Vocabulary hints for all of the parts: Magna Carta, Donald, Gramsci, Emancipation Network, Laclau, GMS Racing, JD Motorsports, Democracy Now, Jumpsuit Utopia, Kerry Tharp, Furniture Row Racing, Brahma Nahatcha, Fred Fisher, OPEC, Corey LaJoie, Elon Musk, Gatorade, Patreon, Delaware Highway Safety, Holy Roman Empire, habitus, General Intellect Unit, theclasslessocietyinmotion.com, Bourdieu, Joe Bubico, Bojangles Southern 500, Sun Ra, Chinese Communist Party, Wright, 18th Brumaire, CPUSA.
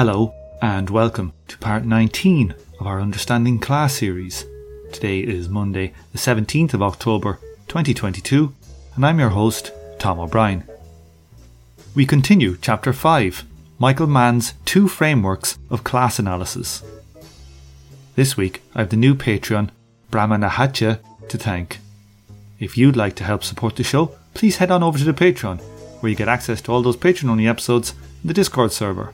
Hello and welcome to part 19 of our Understanding Class series. Today is Monday the 17th of October 2022 and I'm your host Tom O'Brien. We continue Chapter 5, Michael Mann's Two Frameworks of Class Analysis. This week I have the new Patreon Brahma Nahatcha to thank. If you'd like to help support the show, please head on over to the Patreon where you get access to all those Patreon-only episodes and the Discord server.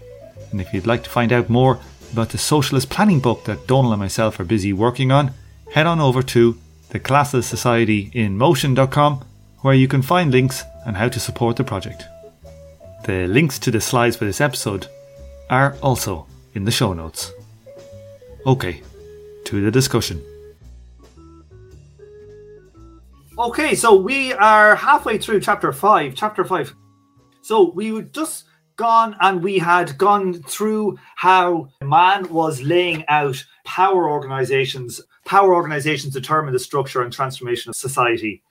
And if you'd like to find out more about the socialist planning book that Donald and myself are busy working on, head on over to theclasslessocietyinmotion.com where you can find links on how to support the project. The links to the slides for this episode are also in the show notes. Okay, to the discussion. Okay, so we are halfway through Chapter 5. So we would just gone and we had gone through how Mann was laying out power organizations. Power organizations determine the structure and transformation of society.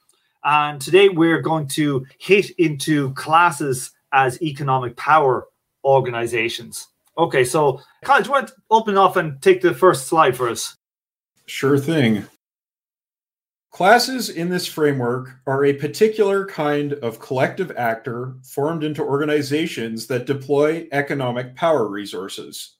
And today we're going to hit into classes as economic power organizations. Okay, so Kyle, do you want to open up and take the first slide for us? Sure thing. Classes in this framework are a particular kind of collective actor formed into organizations that deploy economic power resources.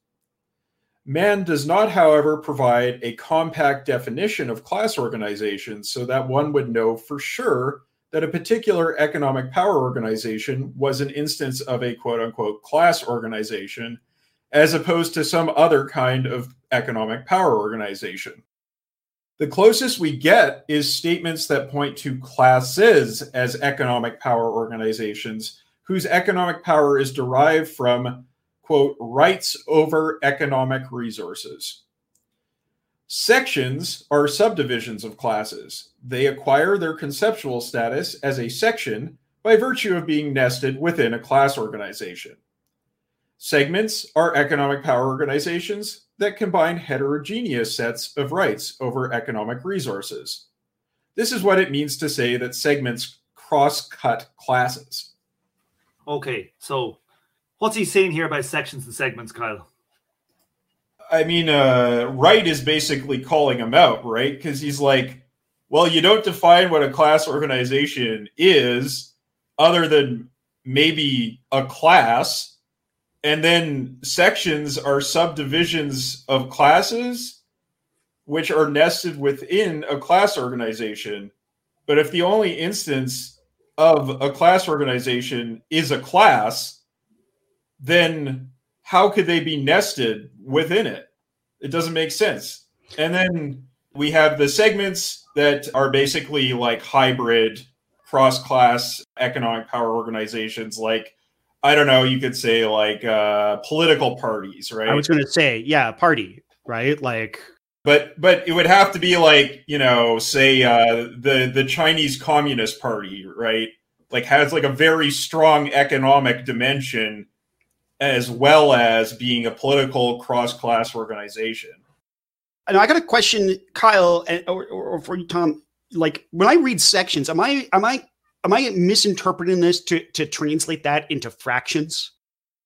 Mann does not, however, provide a compact definition of class organizations so that one would know for sure that a particular economic power organization was an instance of a quote-unquote class organization as opposed to some other kind of economic power organization. The closest we get is statements that point to classes as economic power organizations whose economic power is derived from, quote, rights over economic resources. Sections are subdivisions of classes. They acquire their conceptual status as a section by virtue of being nested within a class organization. Segments are economic power organizations that combine heterogeneous sets of rights over economic resources. This is what it means to say that segments cross-cut classes. Okay, so what's he saying here about sections and segments, Kyle? I mean, Wright is basically calling him out, right? Because he's like, well, you don't define what a class organization is other than maybe a class. And then sections are subdivisions of classes, which are nested within a class organization. But if the only instance of a class organization is a class, then how could they be nested within it? It doesn't make sense. And then we have the segments that are basically like hybrid cross-class economic power organizations like, I don't know, you could say like political parties, right? I was going to say, yeah, party, right? Like, but it would have to be like, you know, say the Chinese Communist Party, right? Like has like a very strong economic dimension as well as being a political cross-class organization. And I got a question, Kyle, or for you, Tom. Like when I read sections, am I misinterpreting this to translate that into fractions?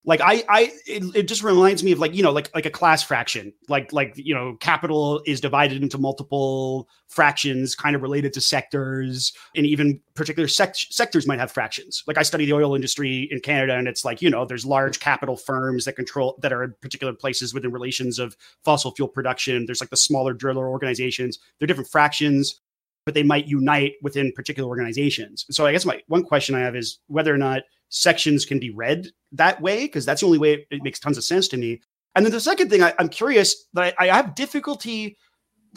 Like it just reminds me of like, you know, like a class fraction, like, you know, capital is divided into multiple fractions kind of related to sectors, and even particular sectors might have fractions. Like I study the oil industry in Canada, and it's like, you know, there's large capital firms that are in particular places within relations of fossil fuel production. There's like the smaller driller organizations, they're different fractions, but they might unite within particular organizations. So I guess my one question I have is whether or not sections can be read that way, because that's the only way it makes tons of sense to me. And then the second thing, I'm curious that I have difficulty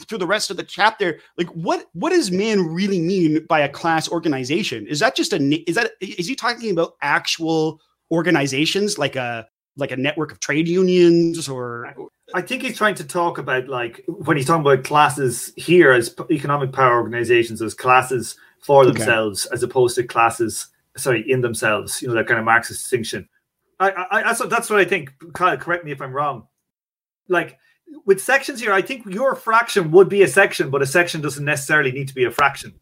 through the rest of the chapter. Like what does Mann really mean by a class organization? Is that just is he talking about actual organizations like a network of trade unions? Or I think he's trying to talk about, like, when he's talking about classes here as economic power organizations, as classes for themselves, as opposed to classes, in themselves, you know, that kind of Marxist distinction. So that's what I think. Kyle, correct me if I'm wrong. Like with sections here, I think your fraction would be a section, but a section doesn't necessarily need to be a fraction.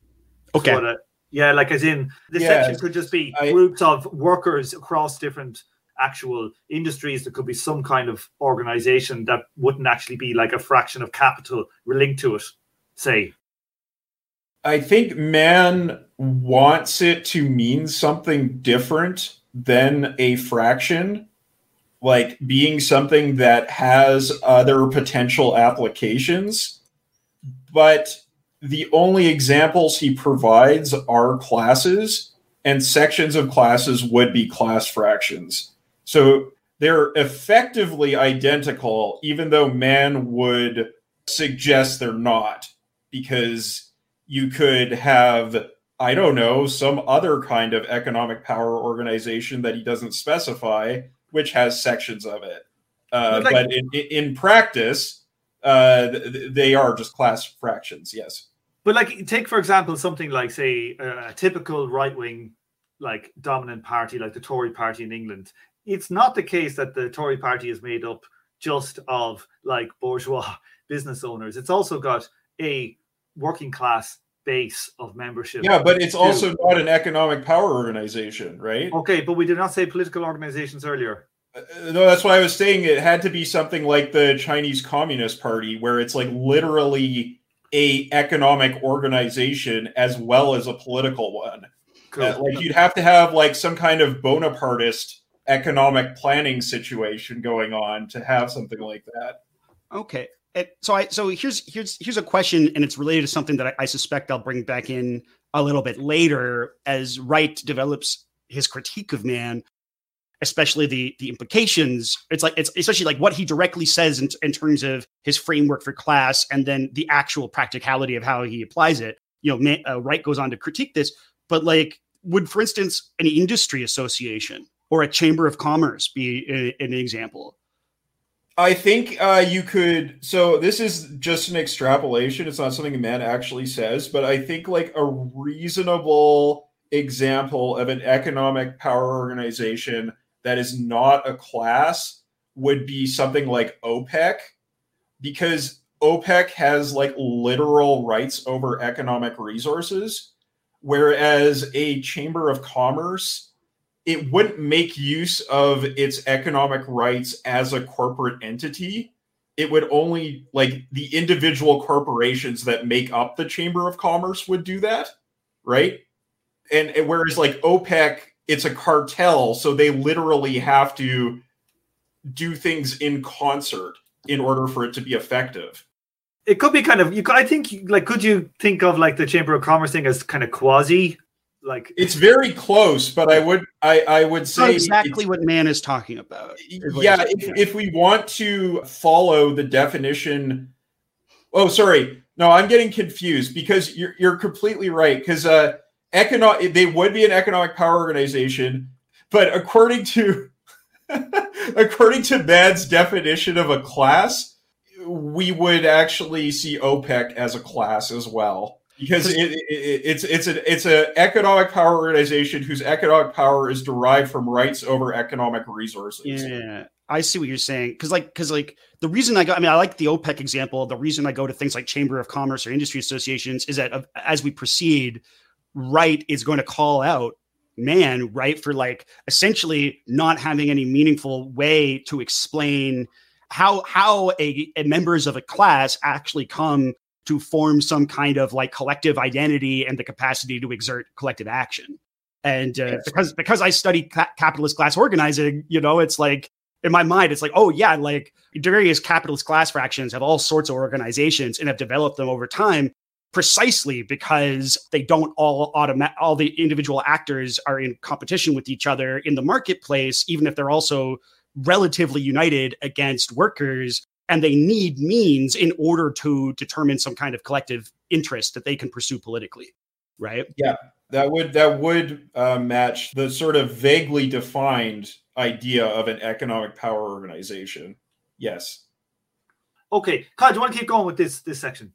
Okay. So, yeah. Like as in the section could just be groups of workers across different actual industries. There could be some kind of organization that wouldn't actually be like a fraction of Capital linked to it, say. I think Mann wants it to mean something different than a fraction, like being something that has other potential applications. But the only examples he provides are classes, and sections of classes would be class fractions. So they're effectively identical, even though Mann would suggest they're not, because you could have, I don't know, some other kind of economic power organization that he doesn't specify, which has sections of it. But in practice, they are just class fractions, yes. But like, take, for example, something like, say, a typical right-wing, like, dominant party, like the Tory Party in England. It's not the case that the Tory Party is made up just of, like, bourgeois business owners. It's also got a working-class base of membership. Yeah, but it's also not an economic power organization, right? Okay, but we did not say political organizations earlier. No, that's why I was saying it had to be something like the Chinese Communist Party, where it's like literally a economic organization as well as a political one. Cool. Like you'd have to have like some kind of Bonapartist economic planning situation going on to have something like that. Okay. So here's a question, and it's related to something that I suspect I'll bring back in a little bit later as Wright develops his critique of Mann, especially the implications. It's especially like what he directly says in terms of his framework for class, and then the actual practicality of how he applies it. You know, Wright goes on to critique this, but like, would, for instance, an industry association or a chamber of commerce be an example? I think you could, so this is just an extrapolation. It's not something Mann actually says, but I think like a reasonable example of an economic power organization that is not a class would be something like OPEC, because OPEC has like literal rights over economic resources, whereas a chamber of commerce, it wouldn't make use of its economic rights as a corporate entity. It would only, like, the individual corporations that make up the Chamber of Commerce would do that, right? And whereas, like, OPEC, it's a cartel, so they literally have to do things in concert in order for it to be effective. It could be kind of, I think, like, could you think of, like, the Chamber of Commerce thing as kind of quasi? Like, it's very close, but I would say exactly what Mann is talking about. Yeah, if we want to follow the definition. Oh, sorry, no, I'm getting confused because you're completely right. Because they would be an economic power organization, but according to Mann's definition of a class, we would actually see OPEC as a class as well. Because it's an economic power organization whose economic power is derived from rights over economic resources. Yeah, I see what you're saying. Because the reason I like the OPEC example. The reason I go to things like Chamber of Commerce or industry associations is that as we proceed, Wright is going to call out Mann, right, for like essentially not having any meaningful way to explain how a members of a class actually come to form some kind of like collective identity and the capacity to exert collective action. And yes. because I study capitalist class organizing, you know, it's like in my mind, it's like, oh yeah, like various capitalist class fractions have all sorts of organizations and have developed them over time precisely because they don't all the individual actors are in competition with each other in the marketplace, even if they're also relatively united against workers. And they need means in order to determine some kind of collective interest that they can pursue politically, right? Yeah, that would match the sort of vaguely defined idea of an economic power organization. Yes. Okay, Kyle, do you want to keep going with this section?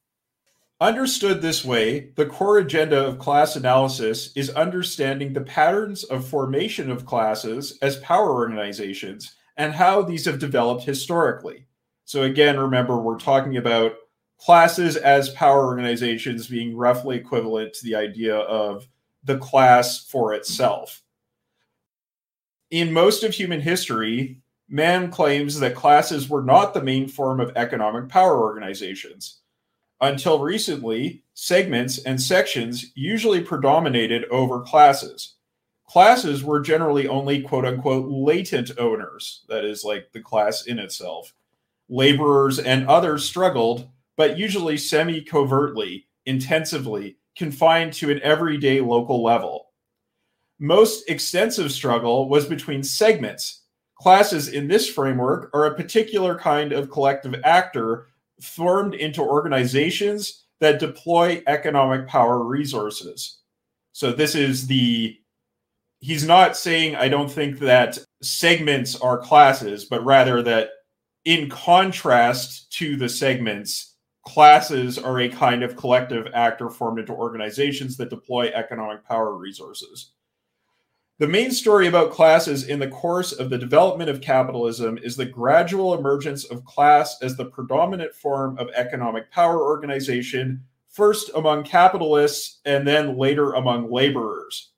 Understood this way, the core agenda of class analysis is understanding the patterns of formation of classes as power organizations and how these have developed historically. So again, remember, we're talking about classes as power organizations being roughly equivalent to the idea of the class for itself. In most of human history, Mann claims that classes were not the main form of economic power organizations. Until recently, segments and sections usually predominated over classes. Classes were generally only quote-unquote latent owners, that is, like the class in itself. Laborers and others struggled, but usually semi-covertly, intensively, confined to an everyday local level. Most extensive struggle was between segments. Classes in this framework are a particular kind of collective actor formed into organizations that deploy economic power resources. So this is the, he's not saying, I don't think that segments are classes, but rather that in contrast to the segments, classes are a kind of collective actor formed into organizations that deploy economic power resources. The main story about classes in the course of the development of capitalism is the gradual emergence of class as the predominant form of economic power organization, first among capitalists and then later among laborers.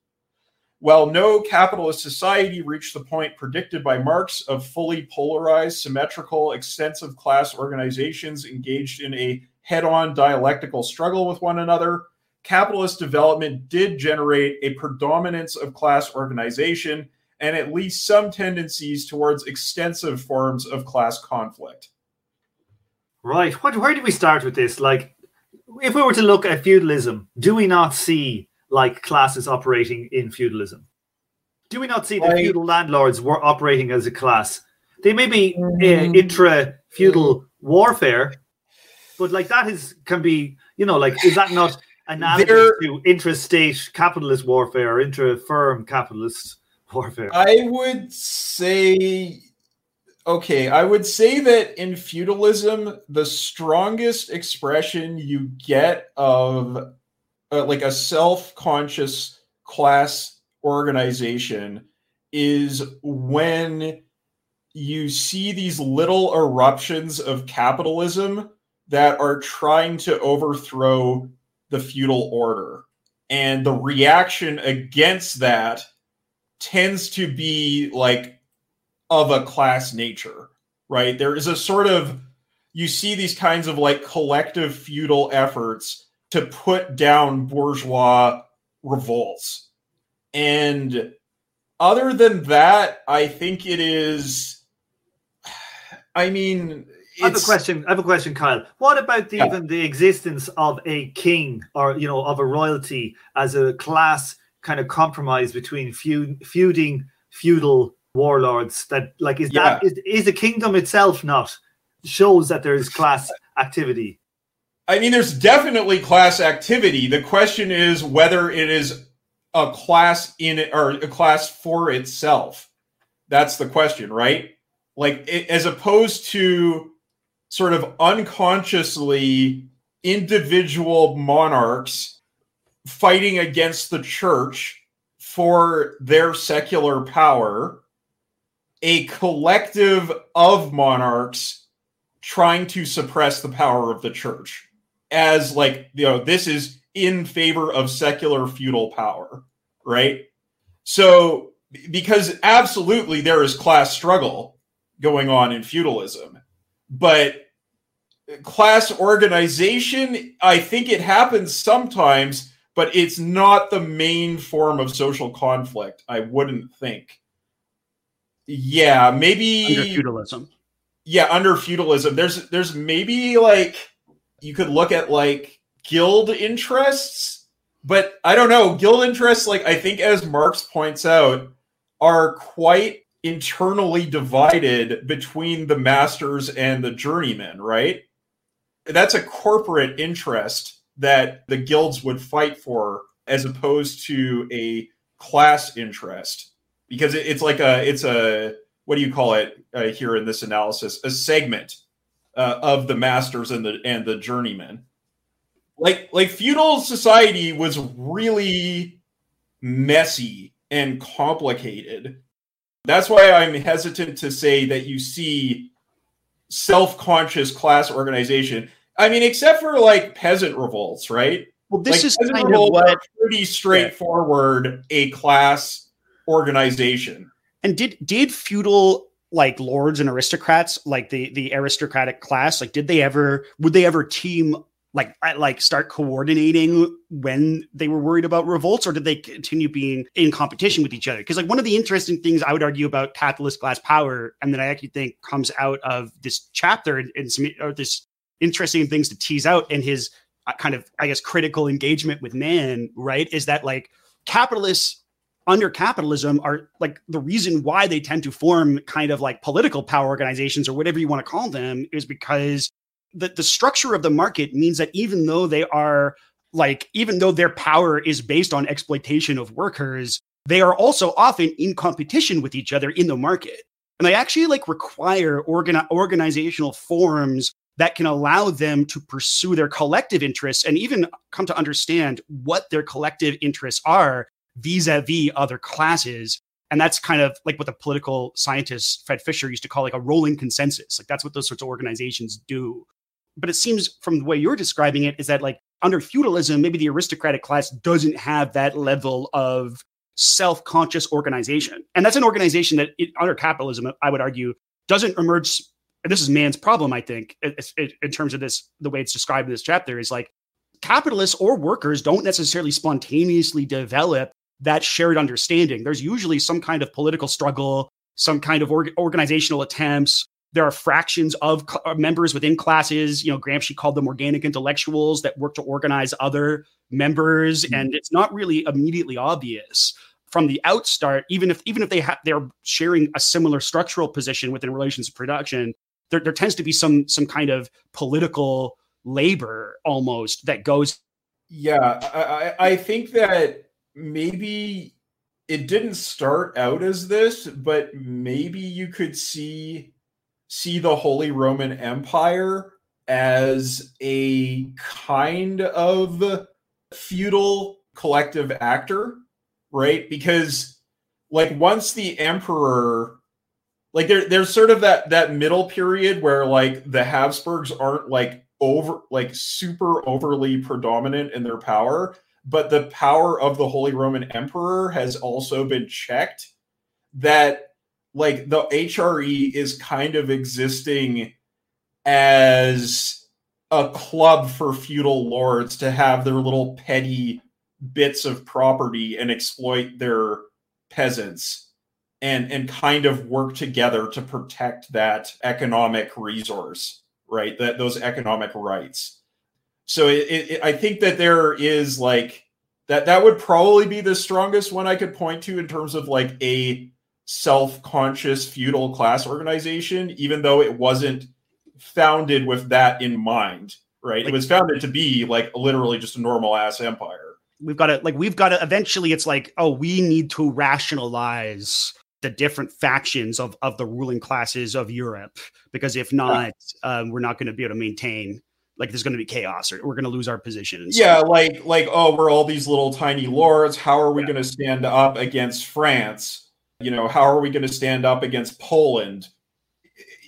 While no capitalist society reached the point predicted by Marx of fully polarized, symmetrical, extensive class organizations engaged in a head-on dialectical struggle with one another, capitalist development did generate a predominance of class organization and at least some tendencies towards extensive forms of class conflict. Right. Where do we start with this? Like, if we were to look at feudalism, do we not see, like, classes operating in feudalism? Do we not see that feudal landlords were operating as a class? They may be intra-feudal warfare, but, like, that is, can be, you know, like, is that not... analogous to intrastate capitalist warfare or intra-firm capitalist warfare? I would say that in feudalism, the strongest expression you get of like a self-conscious class organization is when you see these little eruptions of capitalism that are trying to overthrow the feudal order, and the reaction against that tends to be like of a class nature, right? There is a sort of, you see these kinds of like collective feudal efforts to put down bourgeois revolts. And other than that, I think it is, I mean, I have a question, Kyle. What about even the existence of a king or, you know, of a royalty as a class kind of compromise between feuding feudal warlords? That, like, is the kingdom itself not shows that there is class activity? I mean, there's definitely class activity. The question is whether it is a class in it or a class for itself. That's the question, right? Like, as opposed to sort of unconsciously individual monarchs fighting against the church for their secular power, a collective of monarchs trying to suppress the power of the church as, like, you know, this is in favor of secular feudal power, right? So, because absolutely there is class struggle going on in feudalism. But class organization, I think it happens sometimes, but it's not the main form of social conflict, I wouldn't think. Yeah, maybe... under feudalism. Yeah, under feudalism. There's maybe, like, you could look at, like, guild interests, but I don't know. Guild interests, like, I think as Marx points out, are quite... internally divided between the masters and the journeymen, right? That's a corporate interest that the guilds would fight for as opposed to a class interest, because it's like a what do you call it here in this analysis, a segment of the masters and the journeymen. Like feudal society was really messy and complicated. That's why I'm hesitant to say that you see self-conscious class organization. I mean, except for, like, peasant revolts, right? Well, this is kind of what... pretty straightforward, a class organization. And did feudal like lords and aristocrats, like the aristocratic class, like would they ever team like start coordinating when they were worried about revolts, or did they continue being in competition with each other? Because like one of the interesting things I would argue about capitalist class power, and that I actually think comes out of this chapter and some or this interesting things to tease out in his kind of, I guess, critical engagement with Mann, right? Is that like capitalists under capitalism are like the reason why they tend to form kind of like political power organizations or whatever you want to call them is because the structure of the market means that even though they are like, even though their power is based on exploitation of workers, they are also often in competition with each other in the market. And they actually like require organizational forms that can allow them to pursue their collective interests and even come to understand what their collective interests are vis-a-vis other classes. And that's kind of like what the political scientist Fred Fisher used to call like a rolling consensus. Like that's what those sorts of organizations do. But it seems from the way you're describing it is that like under feudalism, maybe the aristocratic class doesn't have that level of self-conscious organization. And that's an organization that under capitalism, I would argue, doesn't emerge. And this is Mann's problem, I think, in terms of this, the way it's described in this chapter is like capitalists or workers don't necessarily spontaneously develop that shared understanding. There's usually some kind of political struggle, some kind of organizational attempts. There are fractions of members within classes. You know, Gramsci called them organic intellectuals that work to organize other members. Mm-hmm. And it's not really immediately obvious from the outstart, even if they're sharing a similar structural position within relations to production, there tends to be some kind of political labor almost that goes. Yeah, I think that maybe it didn't start out as this, but maybe you could see the Holy Roman Empire as a kind of feudal collective actor, right? Because like once the emperor, like there's sort of that middle period where like the Habsburgs aren't like over, like super overly predominant in their power, but the power of the Holy Roman Emperor has also been checked, that like the HRE is kind of existing as a club for feudal lords to have their little petty bits of property and exploit their peasants and kind of work together to protect that economic resource, right? That those economic rights. So I think that there is like that would probably be the strongest one I could point to in terms of like a self-conscious feudal class organization, even though it wasn't founded with that in mind, right? Like, it was founded to be like literally just a normal ass empire. We've got to eventually it's like, oh, we need to rationalize the different factions of the ruling classes of Europe, because if not, we're not going to be able to maintain. Like there's going to be chaos, or we're going to lose our positions. Yeah, like oh, we're all these little tiny lords. How are we going to stand up against France? You know, how are we going to stand up against Poland?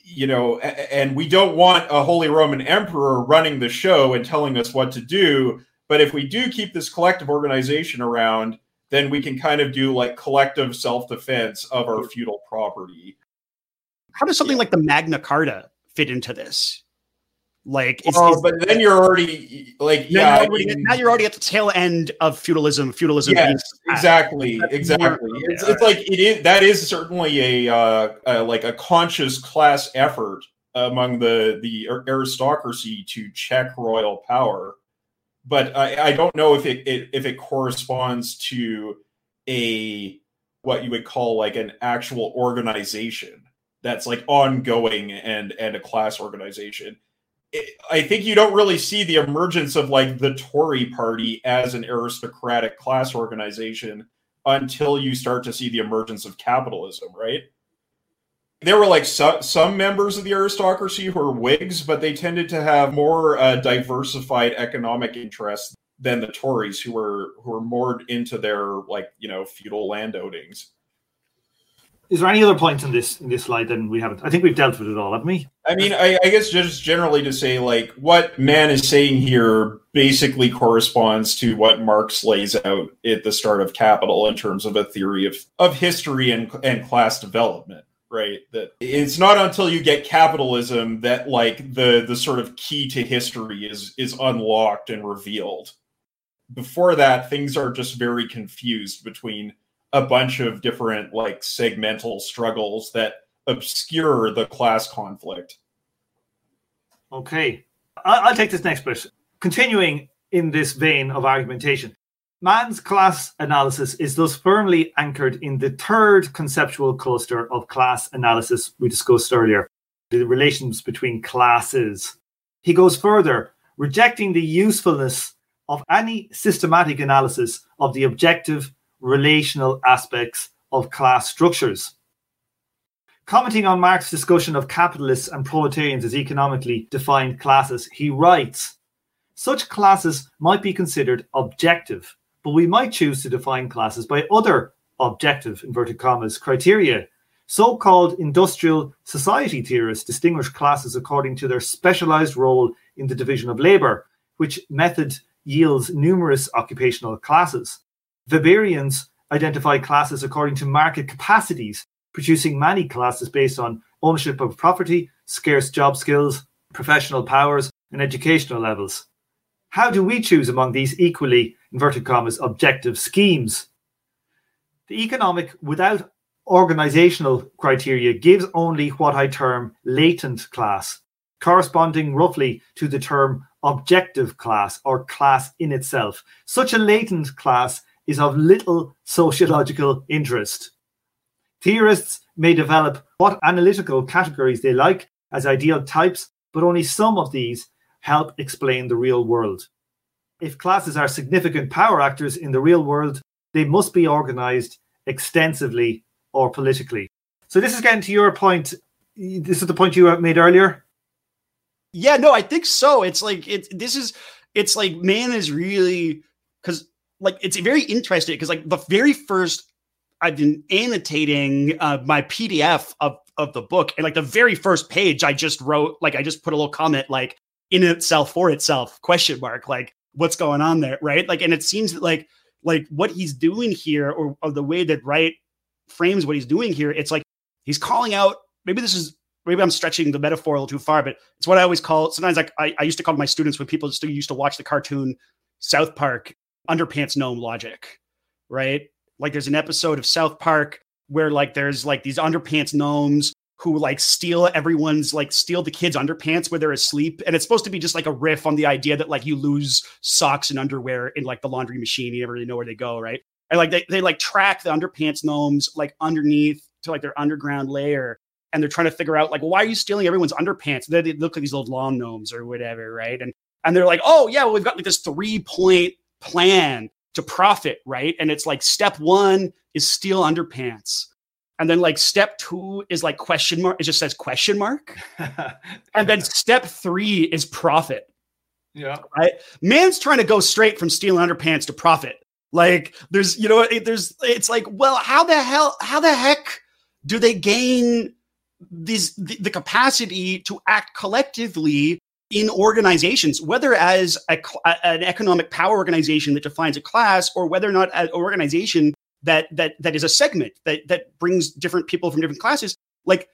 You know, and we don't want a Holy Roman Emperor running the show and telling us what to do. But if we do keep this collective organization around, then we can kind of do like collective self-defense of our feudal property. How does something like the Magna Carta fit into this? Like, but then you're already like, now you're already at the tail end of feudalism. Yes, exactly. It's like it is. That is certainly a like a conscious class effort among the aristocracy to check royal power. But I don't know if it corresponds to a what you would call like an actual organization that's like ongoing and a class organization. I think you don't really see the emergence of like the Tory Party as an aristocratic class organization until you start to see the emergence of capitalism, right? There were like some members of the aristocracy who were Whigs, but they tended to have more diversified economic interests than the Tories, who were more into their like, you know, feudal landownings. Is there any other points in this slide that we haven't? I think we've dealt with it all, haven't we? I mean, I guess just generally to say, like, what Mann is saying here basically corresponds to what Marx lays out at the start of Capital in terms of a theory of history and class development, right? That it's not until you get capitalism that, like, the sort of key to history is unlocked and revealed. Before that, things are just very confused between a bunch of different, like, segmental struggles that obscure the class conflict. Okay. I'll take this next bit. Continuing in this vein of argumentation, Mann's class analysis is thus firmly anchored in the third conceptual cluster of class analysis we discussed earlier, the relations between classes. He goes further, rejecting the usefulness of any systematic analysis of the objective relational aspects of class structures. Commenting on Marx's discussion of capitalists and proletarians as economically defined classes, he writes, such classes might be considered objective, but we might choose to define classes by other objective, inverted commas, criteria. So-called industrial society theorists distinguish classes according to their specialized role in the division of labor, which method yields numerous occupational classes. Weberians identify classes according to market capacities, producing many classes based on ownership of property, scarce job skills, professional powers, and educational levels. How do we choose among these equally, inverted commas, objective schemes? The economic without organizational criteria gives only what I term latent class, corresponding roughly to the term objective class or class in itself. Such a latent class is of little sociological interest. Theorists may develop what analytical categories they like as ideal types, but only some of these help explain the real world. If classes are significant power actors in the real world, they must be organized extensively or politically. So this is getting to your point. This is the point you made earlier. Yeah, no, I think so. It's like, it's like Mann is really, because, like, it's very interesting because, like, the very first, I've been annotating my PDF of the book, and, like, the very first page I just wrote, like, I just put a little comment, like, in itself for itself, question mark, like, what's going on there, right? Like, and it seems that, like what he's doing here, or the way that Wright frames what he's doing here, it's like he's calling out, maybe I'm stretching the metaphor a little too far, but it's what I always call, sometimes, like, I used to call my students when people still used to watch the cartoon South Park, underpants gnome logic, right? Like, there's an episode of South Park where, like, there's, like, these underpants gnomes who, like, steal the kids' underpants where they're asleep. And it's supposed to be just, like, a riff on the idea that, like, you lose socks and underwear in, like, the laundry machine. You never really know where they go, right? And, like, they like track the underpants gnomes, like, underneath to, like, their underground lair. And they're trying to figure out, like, why are you stealing everyone's underpants? They look like these little lawn gnomes or whatever, right? And they're like, oh yeah, well, we've got, like, this 3-point plan to profit, right? And it's like, step 1 is steal underpants, and then, like, step 2 is, like, question mark, it just says question mark, and then step 3 is profit. Yeah, right. Man's trying to go straight from stealing underpants to profit. Like, there's, you know, it's like, well, how the heck do they gain these the capacity to act collectively in organizations, whether as an economic power organization that defines a class, or whether or not an organization that is a segment that brings different people from different classes, like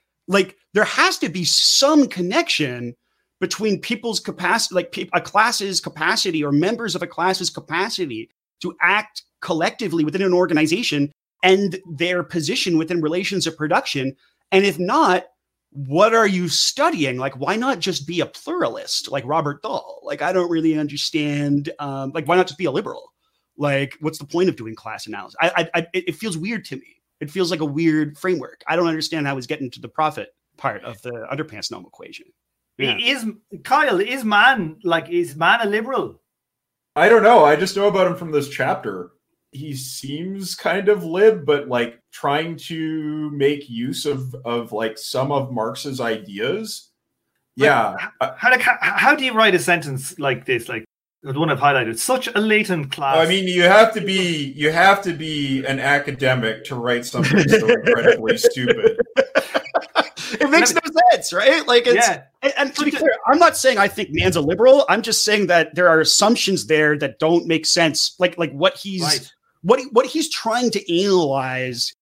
there has to be some connection between people's capacity, like a class's capacity or members of a class's capacity to act collectively within an organization and their position within relations of production. And if not, what are you studying? Like, why not just be a pluralist, like Robert Dahl? Like, I don't really understand. Like, why not just be a liberal? Like, what's the point of doing class analysis? It feels weird to me. It feels like a weird framework. I don't understand how he's getting to the profit part of the underpants gnome equation. Yeah. Is Mann a liberal? I don't know. I just know about him from this chapter. He seems kind of lib, but, like, trying to make use of like some of Marx's ideas. Yeah. How do you write a sentence like this? Like, the one I've highlighted, such a latent class. Oh, I mean, you have to be an academic to write something so incredibly stupid. It makes no sense, right? Like, it's, yeah. And to be clear, I'm not saying I think Mann's a liberal. I'm just saying that there are assumptions there that don't make sense. Like what he's right. what he's trying to analyze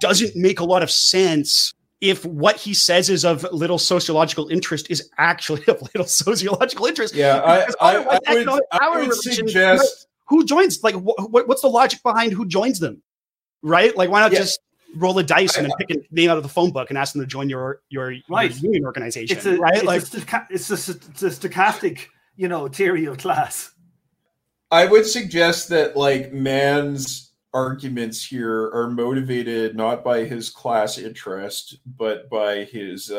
doesn't make a lot of sense. If what he says is of little sociological interest is actually of little sociological interest. Yeah, I would suggest who joins. Like, what's the logic behind who joins them, right? Like, why not just roll a dice and then pick a name out of the phone book and ask them to join your union organization? It's a, right? It's a stochastic, theory of class. I would suggest that Mann's arguments here are motivated not by his class interest, but by his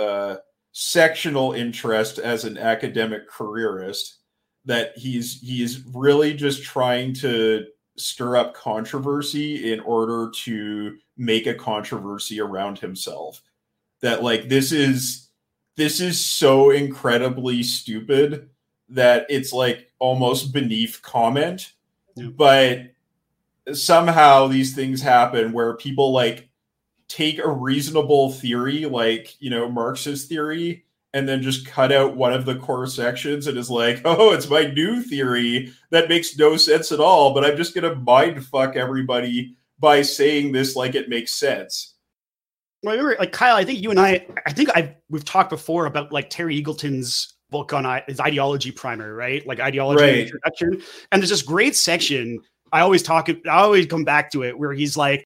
sectional interest as an academic careerist, that he's really just trying to stir up controversy in order to make a controversy around himself. That this is so incredibly stupid that it's almost beneath comment. Yeah. But somehow these things happen where people take a reasonable theory, Marxist theory, and then just cut out one of the core sections and is it's my new theory that makes no sense at all, but I'm just going to mind fuck everybody by saying this it makes sense. Well, I remember, Kyle, I think you and we've talked before about Terry Eagleton's book on his ideology primer, right? Ideology right. And introduction. And there's this great section I always come back to it where he's trying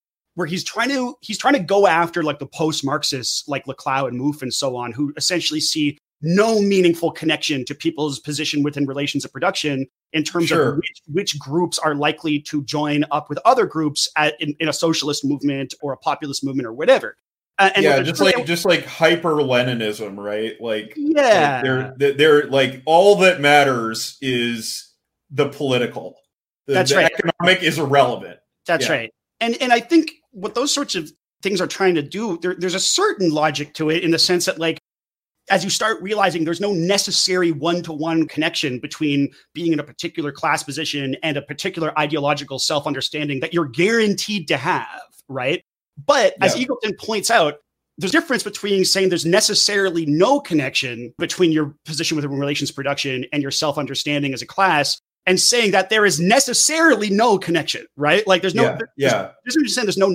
to go after the post-Marxists Laclau and Mouffe and so on, who essentially see no meaningful connection to people's position within relations of production in terms of which groups are likely to join up with other groups in a socialist movement or a populist movement or whatever. Just like hyper-Leninism, right? They're all that matters is the political. That's right. Economic is irrelevant. That's right. And I think what those sorts of things are trying to do, there's a certain logic to it in the sense that as you start realizing there's no necessary one-to-one connection between being in a particular class position and a particular ideological self-understanding that you're guaranteed to have, right? But as Eagleton points out, there's a difference between saying there's necessarily no connection between your position within relations production and your self-understanding as a class, and saying that there is necessarily no connection, right? There's no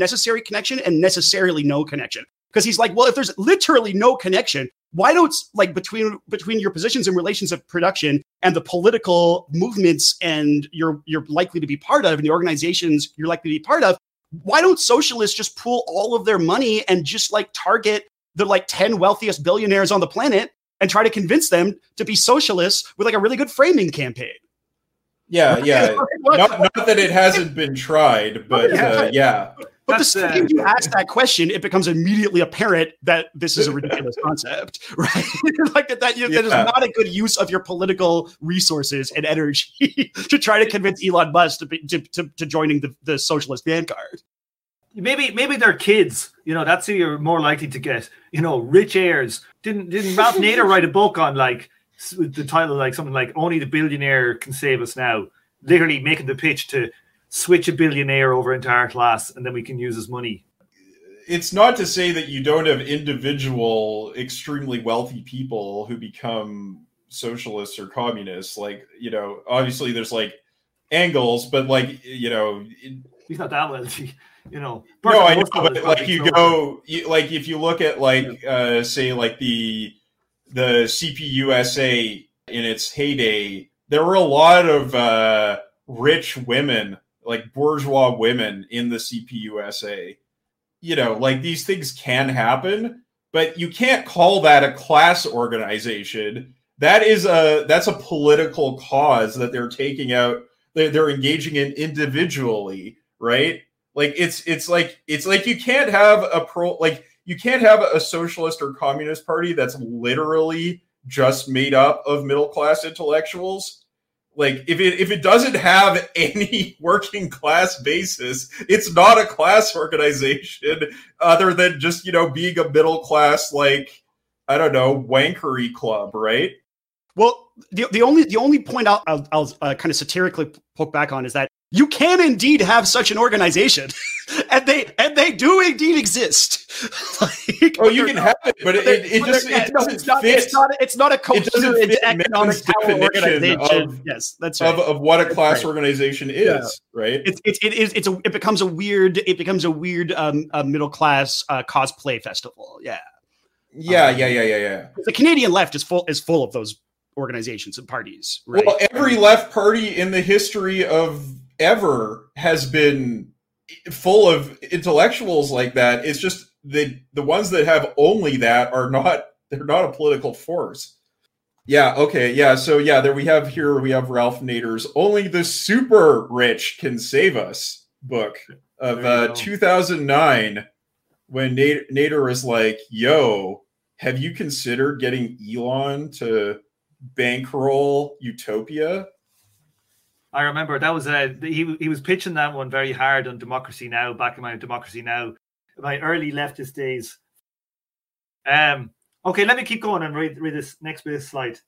necessary connection and necessarily no connection. Because he's well, if there's literally no connection, why don't between your positions and relations of production and the political movements and you're likely to be part of and the organizations you're likely to be part of, why don't socialists just pool all of their money and just target the 10 wealthiest billionaires on the planet and try to convince them to be socialists with a really good framing campaign? Yeah. Not that it hasn't been tried, but yeah. But the second you ask that question, it becomes immediately apparent that this is a ridiculous concept, right? That is not a good use of your political resources and energy to try to convince Elon Musk to joining the socialist vanguard. Maybe they're kids. That's who you're more likely to get. Rich heirs. Didn't Ralph Nader write a book on the title something Only the Billionaire Can Save Us Now, literally making the pitch to switch a billionaire over into our class and then we can use his money? It's not to say that you don't have individual extremely wealthy people who become socialists or communists. Obviously there's Engels, but he's not that wealthy. No, I know, but if you look at the CPUSA in its heyday, there were a lot of rich women, bourgeois women in the CPUSA. These things can happen, but you can't call that a class organization. That's a political cause that they're taking out. They're engaging in individually, right? It's you can't have a you can't have a socialist or communist party that's literally just made up of middle-class intellectuals. If it doesn't have any working class basis, it's not a class organization other than just, being a middle-class, wankery club, right? Well, the only point I'll kind of satirically poke back on is that you can indeed have such an organization, and they do indeed exist. Like, oh, you can have it, but it's not a coherent economic power organization. Yes, that's right. Of what a class organization is, right? It becomes a weird middle class cosplay festival. Yeah. The Canadian left is full of those organizations and parties, right? Well, every left party in the history of ever has been full of intellectuals like that. It's just the ones that have only that they're not a political force. Yeah. Okay. Yeah. So yeah, we have Ralph Nader's "Only the Super Rich Can Save Us" book of 2009, when Nader was like, "Yo, have you considered getting Elon to bankroll Utopia?" I remember that was he was pitching that one very hard on Democracy Now, back in my early leftist days. Okay, let me keep going and read this next bit of slide.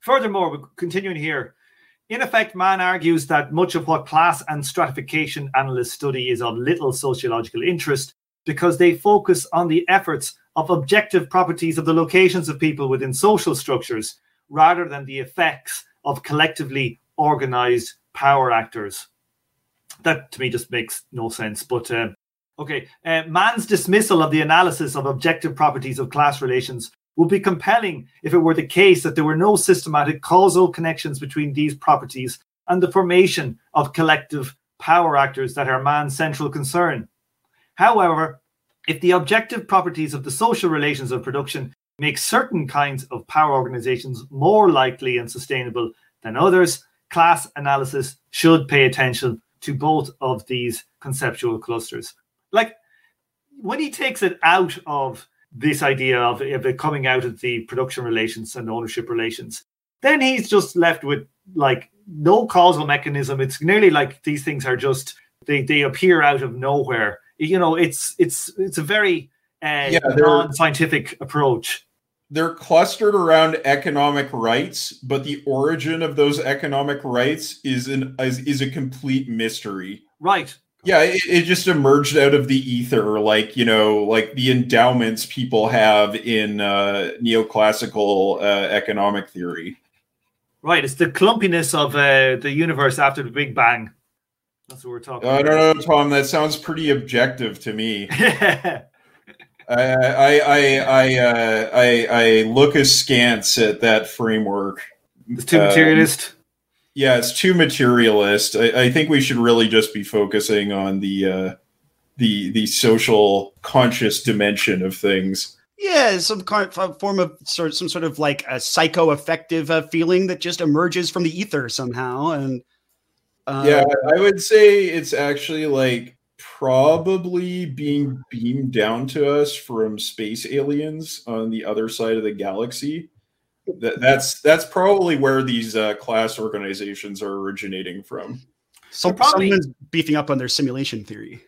Furthermore, we're continuing here. In effect, Mann argues that much of what class and stratification analysts study is of little sociological interest because they focus on the efforts of objective properties of the locations of people within social structures rather than the effects of collectively organized power actors. That to me just makes no sense. But Mann's dismissal of the analysis of objective properties of class relations would be compelling if it were the case that there were no systematic causal connections between these properties and the formation of collective power actors that are Mann's central concern. However, if the objective properties of the social relations of production make certain kinds of power organizations more likely and sustainable than others, class analysis should pay attention to both of these conceptual clusters. Like, when he takes it out of this idea of it coming out of the production relations and ownership relations, then he's just left with, like, no causal mechanism. It's nearly like these things are just, they appear out of nowhere. You know, it's a very non-scientific approach. They're clustered around economic rights, but the origin of those economic rights is a complete mystery. Right. Yeah, it just emerged out of the ether, like, you know, like the endowments people have in neoclassical economic theory. Right. It's the clumpiness of the universe after the Big Bang. That's what we're talking about. I don't know, Tom. That sounds pretty objective to me. I look askance at that framework. It's too materialist. Yeah, it's too materialist. I think we should really just be focusing on the social conscious dimension of things. Yeah, some sort of like a psycho-affective feeling that just emerges from the ether somehow. And I would say it's actually like probably being beamed down to us from space aliens on the other side of the galaxy. That's probably where these class organizations are originating from. So someone's beefing up on their simulation theory.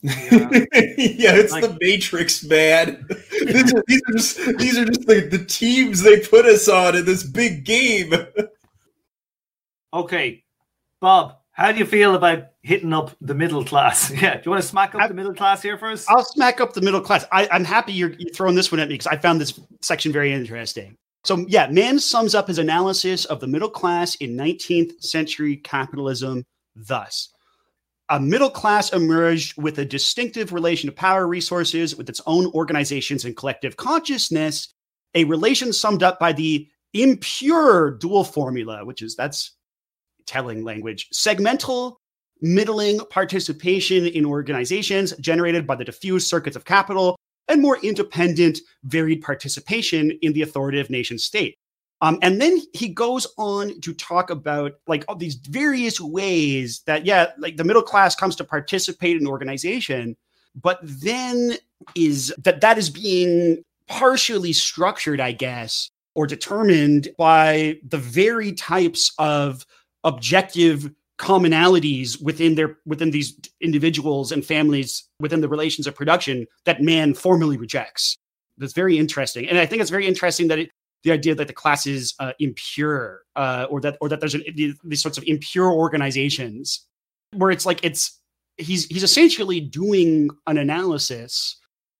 Yeah, it's like, the Matrix, man. These are just like the teams they put us on in this big game. Okay, Bob, how do you feel about hitting up the middle class? Yeah, do you want to smack up the middle class here first? I'll smack up the middle class. I'm happy you're throwing this one at me because I found this section very interesting. So yeah, Mann sums up his analysis of the middle class in 19th century capitalism thus: a middle class emerged with a distinctive relation to power resources, with its own organizations and collective consciousness, a relation summed up by the impure dual formula, that's telling language: segmental, middling participation in organizations generated by the diffuse circuits of capital, and more independent, varied participation in the authoritative nation state. And then he goes on to talk about like all these various ways that, like the middle class comes to participate in organization, but then is that is being partially structured, I guess, or determined by the very types of objective commonalities within these individuals and families within the relations of production that Mann formally rejects. That's very interesting. And I think it's very interesting that the idea that the class is impure, or that there's these sorts of impure organizations, where it's like he's essentially doing an analysis.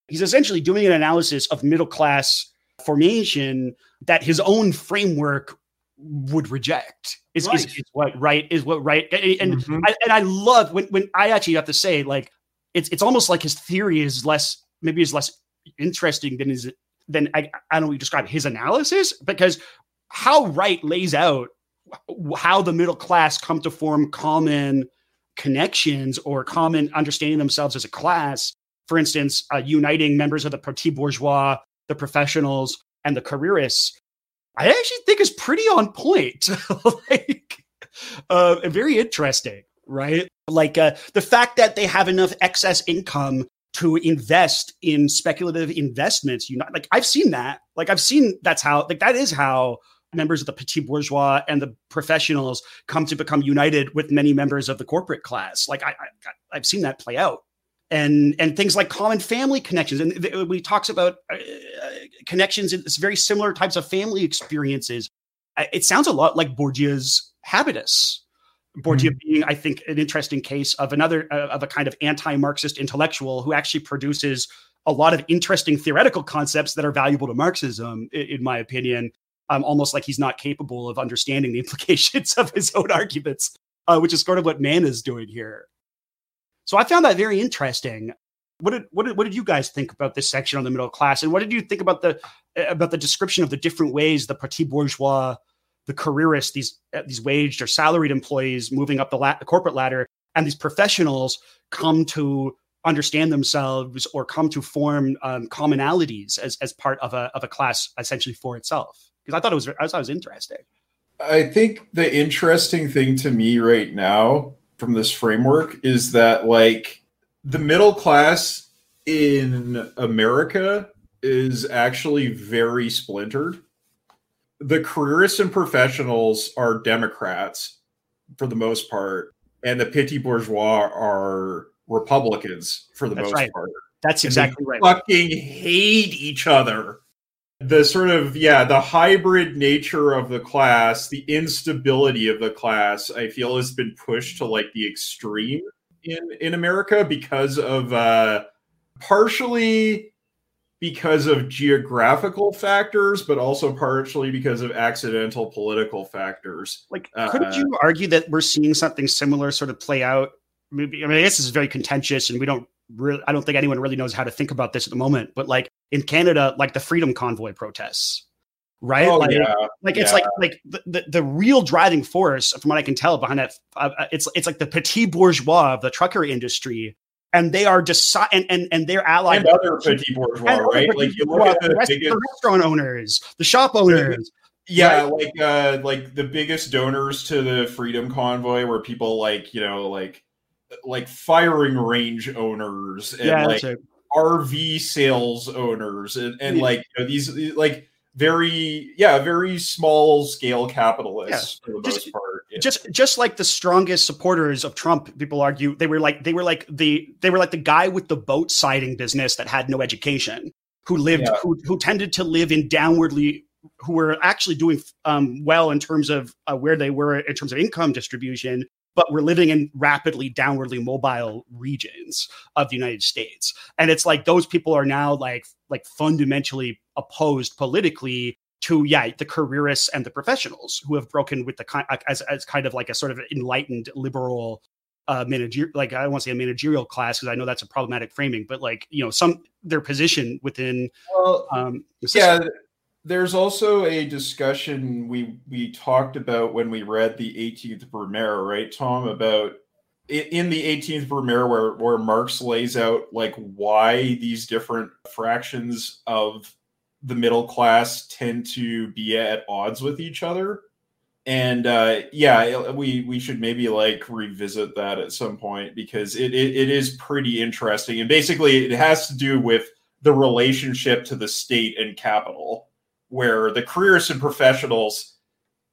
He's essentially doing an analysis of middle class formation that his own framework would reject. Is what Wright and mm-hmm. I love when I actually have to say, like, it's almost like his theory is less interesting than I don't know, you describe his analysis, because how Wright lays out how the middle class come to form common connections or common understanding themselves as a class, for instance, uniting members of the petit bourgeois, the professionals, and the careerists, I actually think is pretty on point, very interesting, right? Like the fact that they have enough excess income to invest in speculative investments, I've seen that. Like I've seen that is how members of the petit bourgeois and the professionals come to become united with many members of the corporate class. Like I've seen that play out. And things like common family connections. And when he talks about connections in very similar types of family experiences, it sounds a lot like Bourdieu's Habitus. Bourdieu being, I think, an interesting case of a kind of anti-Marxist intellectual who actually produces a lot of interesting theoretical concepts that are valuable to Marxism, in my opinion, almost like he's not capable of understanding the implications of his own arguments, which is sort of what Mann is doing here. So I found that very interesting. What did you guys think about this section on the middle class, and what did you think about the description of the different ways the petit bourgeois, the careerists, these waged or salaried employees moving up the corporate ladder, and these professionals come to understand themselves or come to form commonalities as part of a class essentially for itself? Because I thought it was interesting. I think the interesting thing to me right now from this framework is that, like, the middle class in America is actually very splintered. The careerists and professionals are Democrats for the most part, and the petit bourgeois are Republicans for the most part. That's exactly right. Fucking hate each other. The sort of, the hybrid nature of the class, the instability of the class, I feel has been pushed to like the extreme in America because of partially because of geographical factors, but also partially because of accidental political factors. Like, couldn't you argue that we're seeing something similar sort of play out? Maybe, I mean, I guess this is very contentious and I don't think anyone really knows how to think about this at the moment, but like in Canada, like the Freedom Convoy protests, right? It's like the real driving force, from what I can tell, behind that, it's like the petit bourgeois of the trucker industry, and they are and their allies, and other petit bourgeois, right? Like you look at the restaurant owners, the shop owners. Yeah, right? Like the biggest donors to the Freedom Convoy were people like firing range owners and RV sales owners and very small scale capitalists for the most part. Yeah. Just like the strongest supporters of Trump, people argue they were like the guy with the boat siding business that had no education, who tended to live in downwardly, who were actually doing well in terms of where they were in terms of income distribution, but we're living in rapidly downwardly mobile regions of the United States. And it's like those people are now like fundamentally opposed politically to the careerists and the professionals who have broken with the as kind of like a sort of enlightened liberal managerial, like I don't want to say a managerial class because I know that's a problematic framing, but like, you know, their position within the system. Yeah. There's also a discussion we talked about when we read the 18th Brumaire, right, Tom? About in the 18th Brumaire, where Marx lays out like why these different fractions of the middle class tend to be at odds with each other, and we should maybe like revisit that at some point because it is pretty interesting, and basically it has to do with the relationship to the state and capital, where the careerists and professionals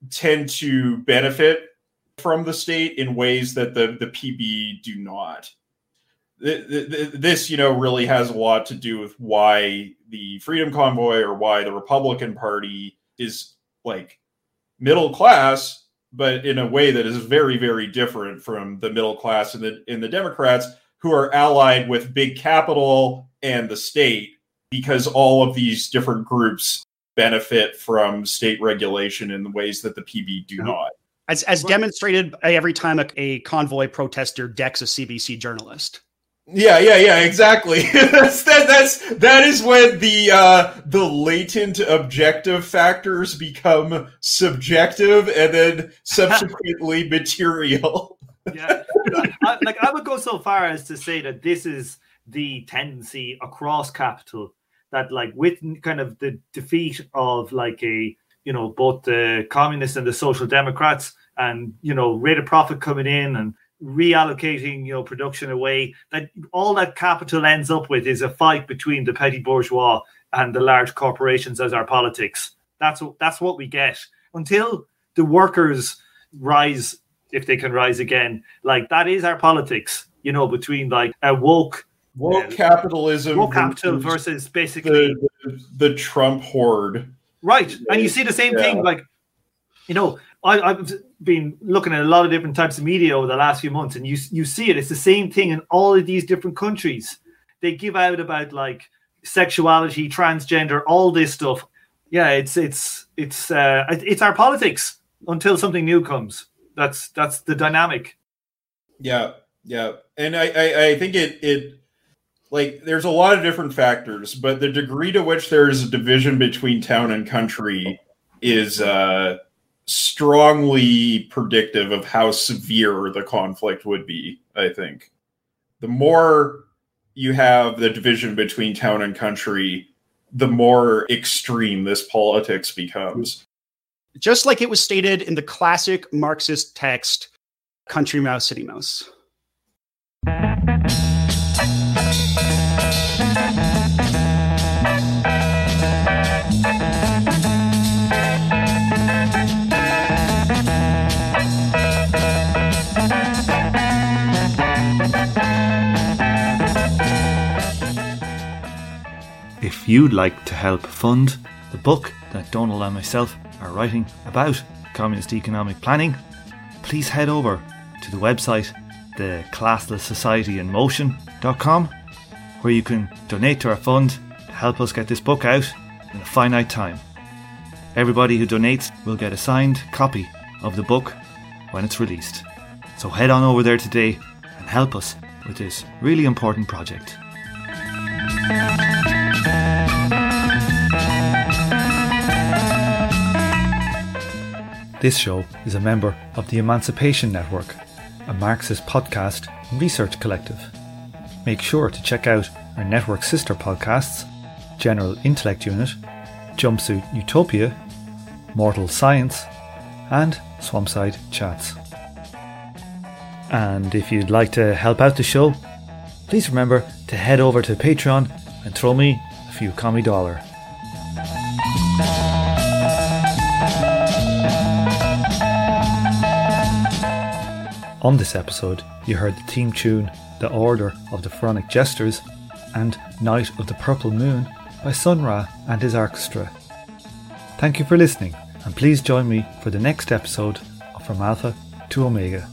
tend to benefit from the state in ways that the PB do not. This, you know, really has a lot to do with why the Freedom Convoy or why the Republican Party is like middle class, but in a way that is very, very different from the middle class and the Democrats, who are allied with big capital and the state, because all of these different groups benefit from state regulation in the ways that the PB do not. As demonstrated every time a convoy protester decks a CBC journalist. Yeah, exactly. that is when the latent objective factors become subjective and then subsequently material. Yeah, I would go so far as to say that this is the tendency across capital, that like with kind of the defeat of like a, you know, both the communists and the social democrats, and, you know, rate of profit coming in and reallocating, you know, production away, that all that capital ends up with is a fight between the petty bourgeois and the large corporations as our politics. That's what we get until the workers rise, if they can rise again. Like, that is our politics, you know, between like a woke capitalism, woke capital versus basically the Trump horde, right? And you see the same thing, like, you know, I've been looking at a lot of different types of media over the last few months, and you see it. It's the same thing in all of these different countries. They give out about like sexuality, transgender, all this stuff. Yeah, it's our politics until something new comes. That's the dynamic. Yeah, and I think it like there's a lot of different factors, but the degree to which there is a division between town and country is strongly predictive of how severe the conflict would be, I think. The more you have the division between town and country, the more extreme this politics becomes. Just like it was stated in the classic Marxist text, Country Mouse, City Mouse. If you'd like to help fund the book that Donald and myself are writing about communist economic planning, please head over to the website theclasslessocietyinmotion.com, where you can donate to our fund to help us get this book out in a finite time. Everybody who donates will get a signed copy of the book when it's released. So head on over there today and help us with this really important project. This show is a member of the Emancipation Network, a Marxist podcast and research collective. Make sure to check out our network sister podcasts, General Intellect Unit, Jumpsuit Utopia, Mortal Science, and Swampside Chats. And if you'd like to help out the show, please remember to head over to Patreon and throw me a few commie dollar. On this episode, you heard the theme tune The Order of the Pharaonic Jesters and Night of the Purple Moon by Sun Ra and his orchestra. Thank you for listening, and please join me for the next episode of From Alpha to Omega.